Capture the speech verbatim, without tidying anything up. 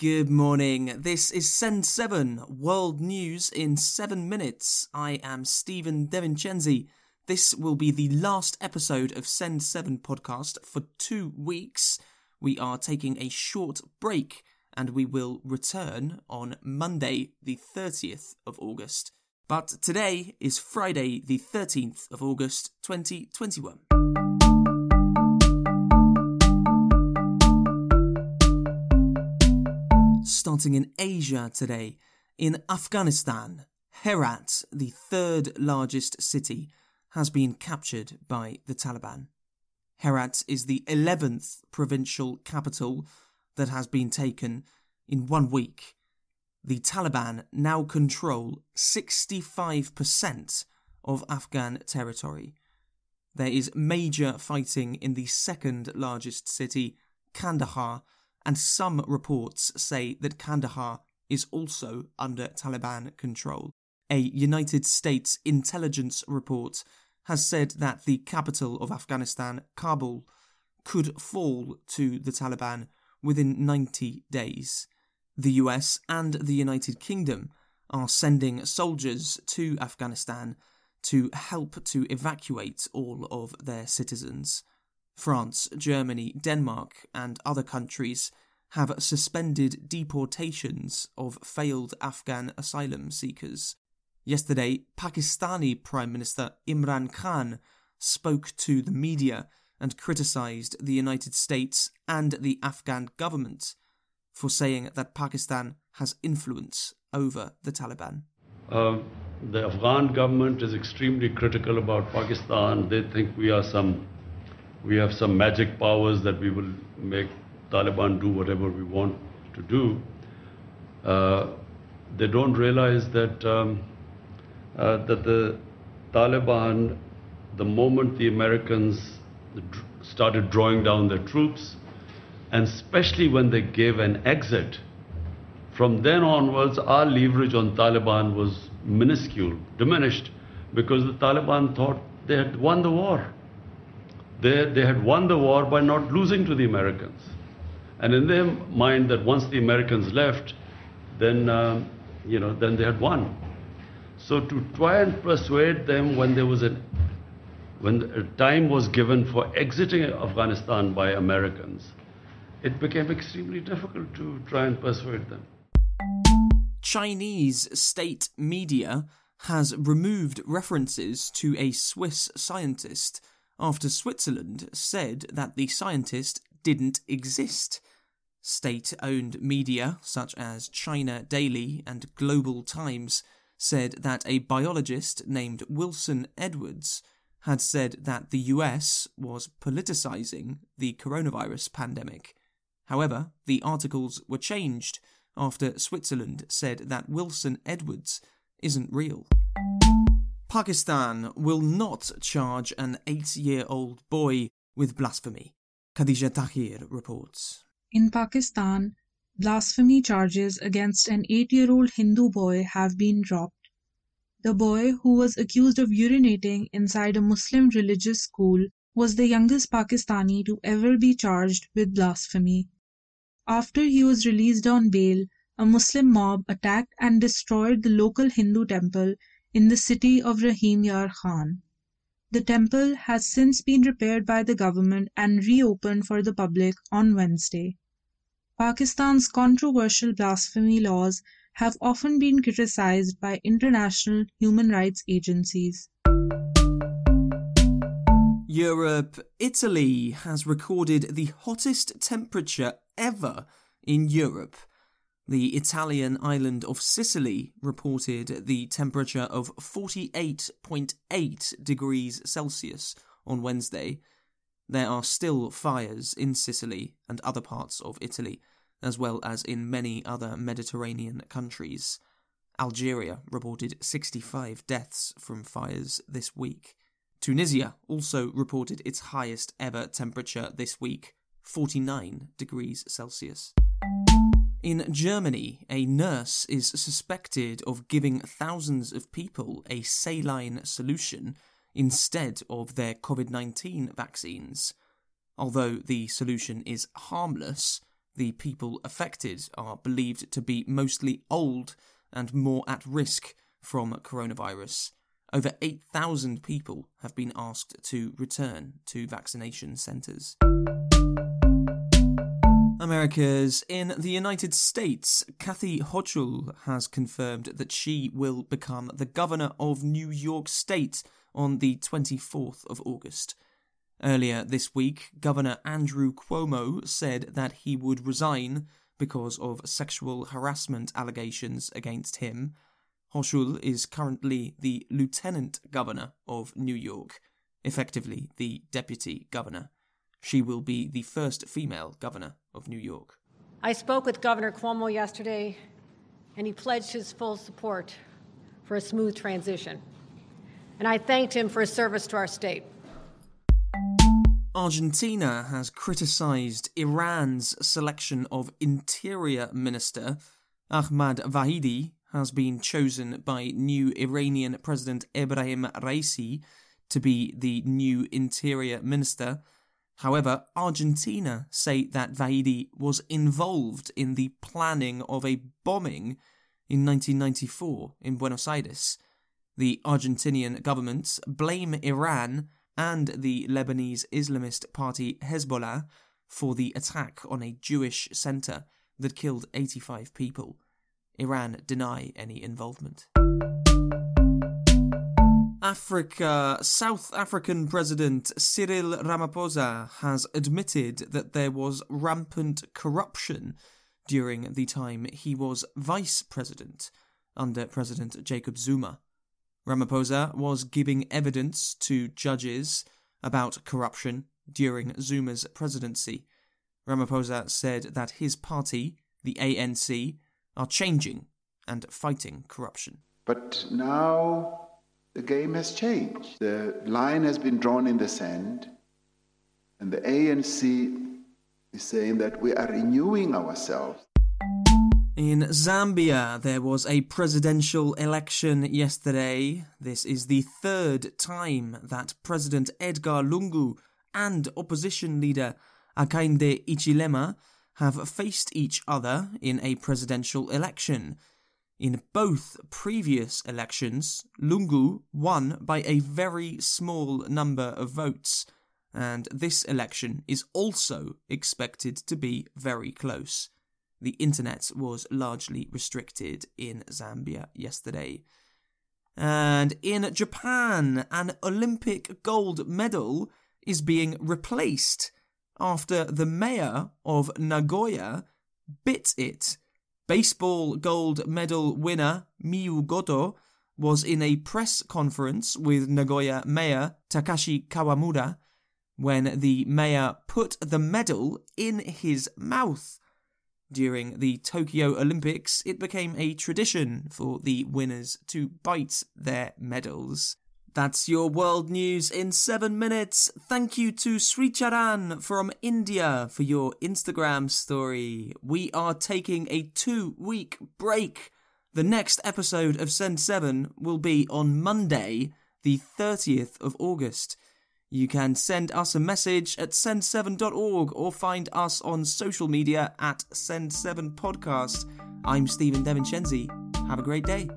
Good morning. This is Send seven, World News in seven minutes. I am Stephen Devincenzi. This will be the last episode of Send seven podcast for two weeks. We are taking a short break and we will return on Monday the thirtieth of August. But today is Friday the thirteenth of August twenty twenty-one. Starting in Asia today, in Afghanistan, Herat, the third largest city, has been captured by the Taliban. Herat is the eleventh provincial capital that has been taken in one week. The Taliban now control sixty-five percent of Afghan territory. There is major fighting in the second largest city, Kandahar, and some reports say that Kandahar is also under Taliban control. A United States intelligence report has said that the capital of Afghanistan, Kabul, could fall to the Taliban within ninety days. The U S and the United Kingdom are sending soldiers to Afghanistan to help to evacuate all of their citizens. France, Germany, Denmark, and other countries have suspended deportations of failed Afghan asylum seekers. Yesterday, Pakistani Prime Minister Imran Khan spoke to the media and criticised the United States and the Afghan government for saying that Pakistan has influence over the Taliban. Uh, the Afghan government is extremely critical about Pakistan. They think we are some... We have some magic powers that we will make Taliban do whatever we want to do. Uh, they don't realize that um, uh, that the Taliban, the moment the Americans started drawing down their troops, and especially when they gave an exit, from then onwards our leverage on Taliban was minuscule, diminished, because the Taliban thought they had won the war. They, they had won the war by not losing to the Americans. And in their mind that once the Americans left, then, um, you know, then they had won. So to try and persuade them when there was a, when a time was given for exiting Afghanistan by Americans, it became extremely difficult to try and persuade them. Chinese state media has removed references to a Swiss scientist after Switzerland said that the scientist didn't exist. State-owned media, such as China Daily and Global Times, said that a biologist named Wilson Edwards had said that the U S was politicizing the coronavirus pandemic. However, the articles were changed after Switzerland said that Wilson Edwards isn't real. Pakistan will not charge an eight-year-old boy with blasphemy, Khadija Tahir reports. In Pakistan, blasphemy charges against an eight-year-old Hindu boy have been dropped. The boy, who was accused of urinating inside a Muslim religious school, was the youngest Pakistani to ever be charged with blasphemy. After he was released on bail, a Muslim mob attacked and destroyed the local Hindu temple in the city of Rahim Yar Khan. The temple has since been repaired by the government and reopened for the public on Wednesday. Pakistan's controversial blasphemy laws have often been criticized by international human rights agencies. Europe, Italy has recorded the hottest temperature ever in Europe. The Italian island of Sicily reported the temperature of forty-eight point eight degrees Celsius on Wednesday. There are still fires in Sicily and other parts of Italy, as well as in many other Mediterranean countries. Algeria reported sixty-five deaths from fires this week. Tunisia also reported its highest ever temperature this week, forty-nine degrees Celsius. In Germany, a nurse is suspected of giving thousands of people a saline solution instead of their covid nineteen vaccines. Although the solution is harmless, The people affected are believed to be mostly old and more at risk from coronavirus. Over eight thousand people have been asked to return to vaccination centres. Americas. In the United States, Kathy Hochul has confirmed that she will become the governor of New York State on the twenty-fourth of August. Earlier this week, Governor Andrew Cuomo said that he would resign because of sexual harassment allegations against him. Hochul is currently the lieutenant governor of New York, effectively the deputy governor. She will be the first female governor of New York. I spoke with Governor Cuomo yesterday, and he pledged his full support for a smooth transition. And I thanked him for his service to our state. Argentina has criticised Iran's selection of Interior Minister. Ahmad Vahidi has been chosen by new Iranian President Ebrahim Raisi to be the new Interior Minister. However, Argentina say that Vahidi was involved in the planning of a bombing in nineteen ninety-four in Buenos Aires. The Argentinian government blame Iran and the Lebanese Islamist party Hezbollah for the attack on a Jewish centre that killed eighty-five people. Iran deny any involvement. Africa. South African President Cyril Ramaphosa has admitted that there was rampant corruption during the time he was vice president under President Jacob Zuma. Ramaphosa was giving evidence to judges about corruption during Zuma's presidency. Ramaphosa said that his party, the A N C, are changing and fighting corruption. But now the game has changed. The line has been drawn in the sand, and the A N C is saying that we are renewing ourselves. In Zambia, there was a presidential election yesterday. This is the third time that President Edgar Lungu and opposition leader Hakainde Hichilema have faced each other in a presidential election. In both previous elections, Lungu won by a very small number of votes, and this election is also expected to be very close. The internet was largely restricted in Zambia yesterday. And in Japan, an Olympic gold medal is being replaced after the mayor of Nagoya bit it. Baseball gold medal winner Miyu Goto was in a press conference with Nagoya Mayor Takashi Kawamura when the mayor put the medal in his mouth. During the Tokyo Olympics, it became a tradition for the winners to bite their medals. That's your world news in seven minutes. Thank you to Sricharan from India for your Instagram story. We are taking a two-week break. The next episode of Send seven will be on Monday, the thirtieth of August. You can send us a message at send seven dot org or find us on social media at send seven podcast. I'm Stephen Devincenzi. Have a great day.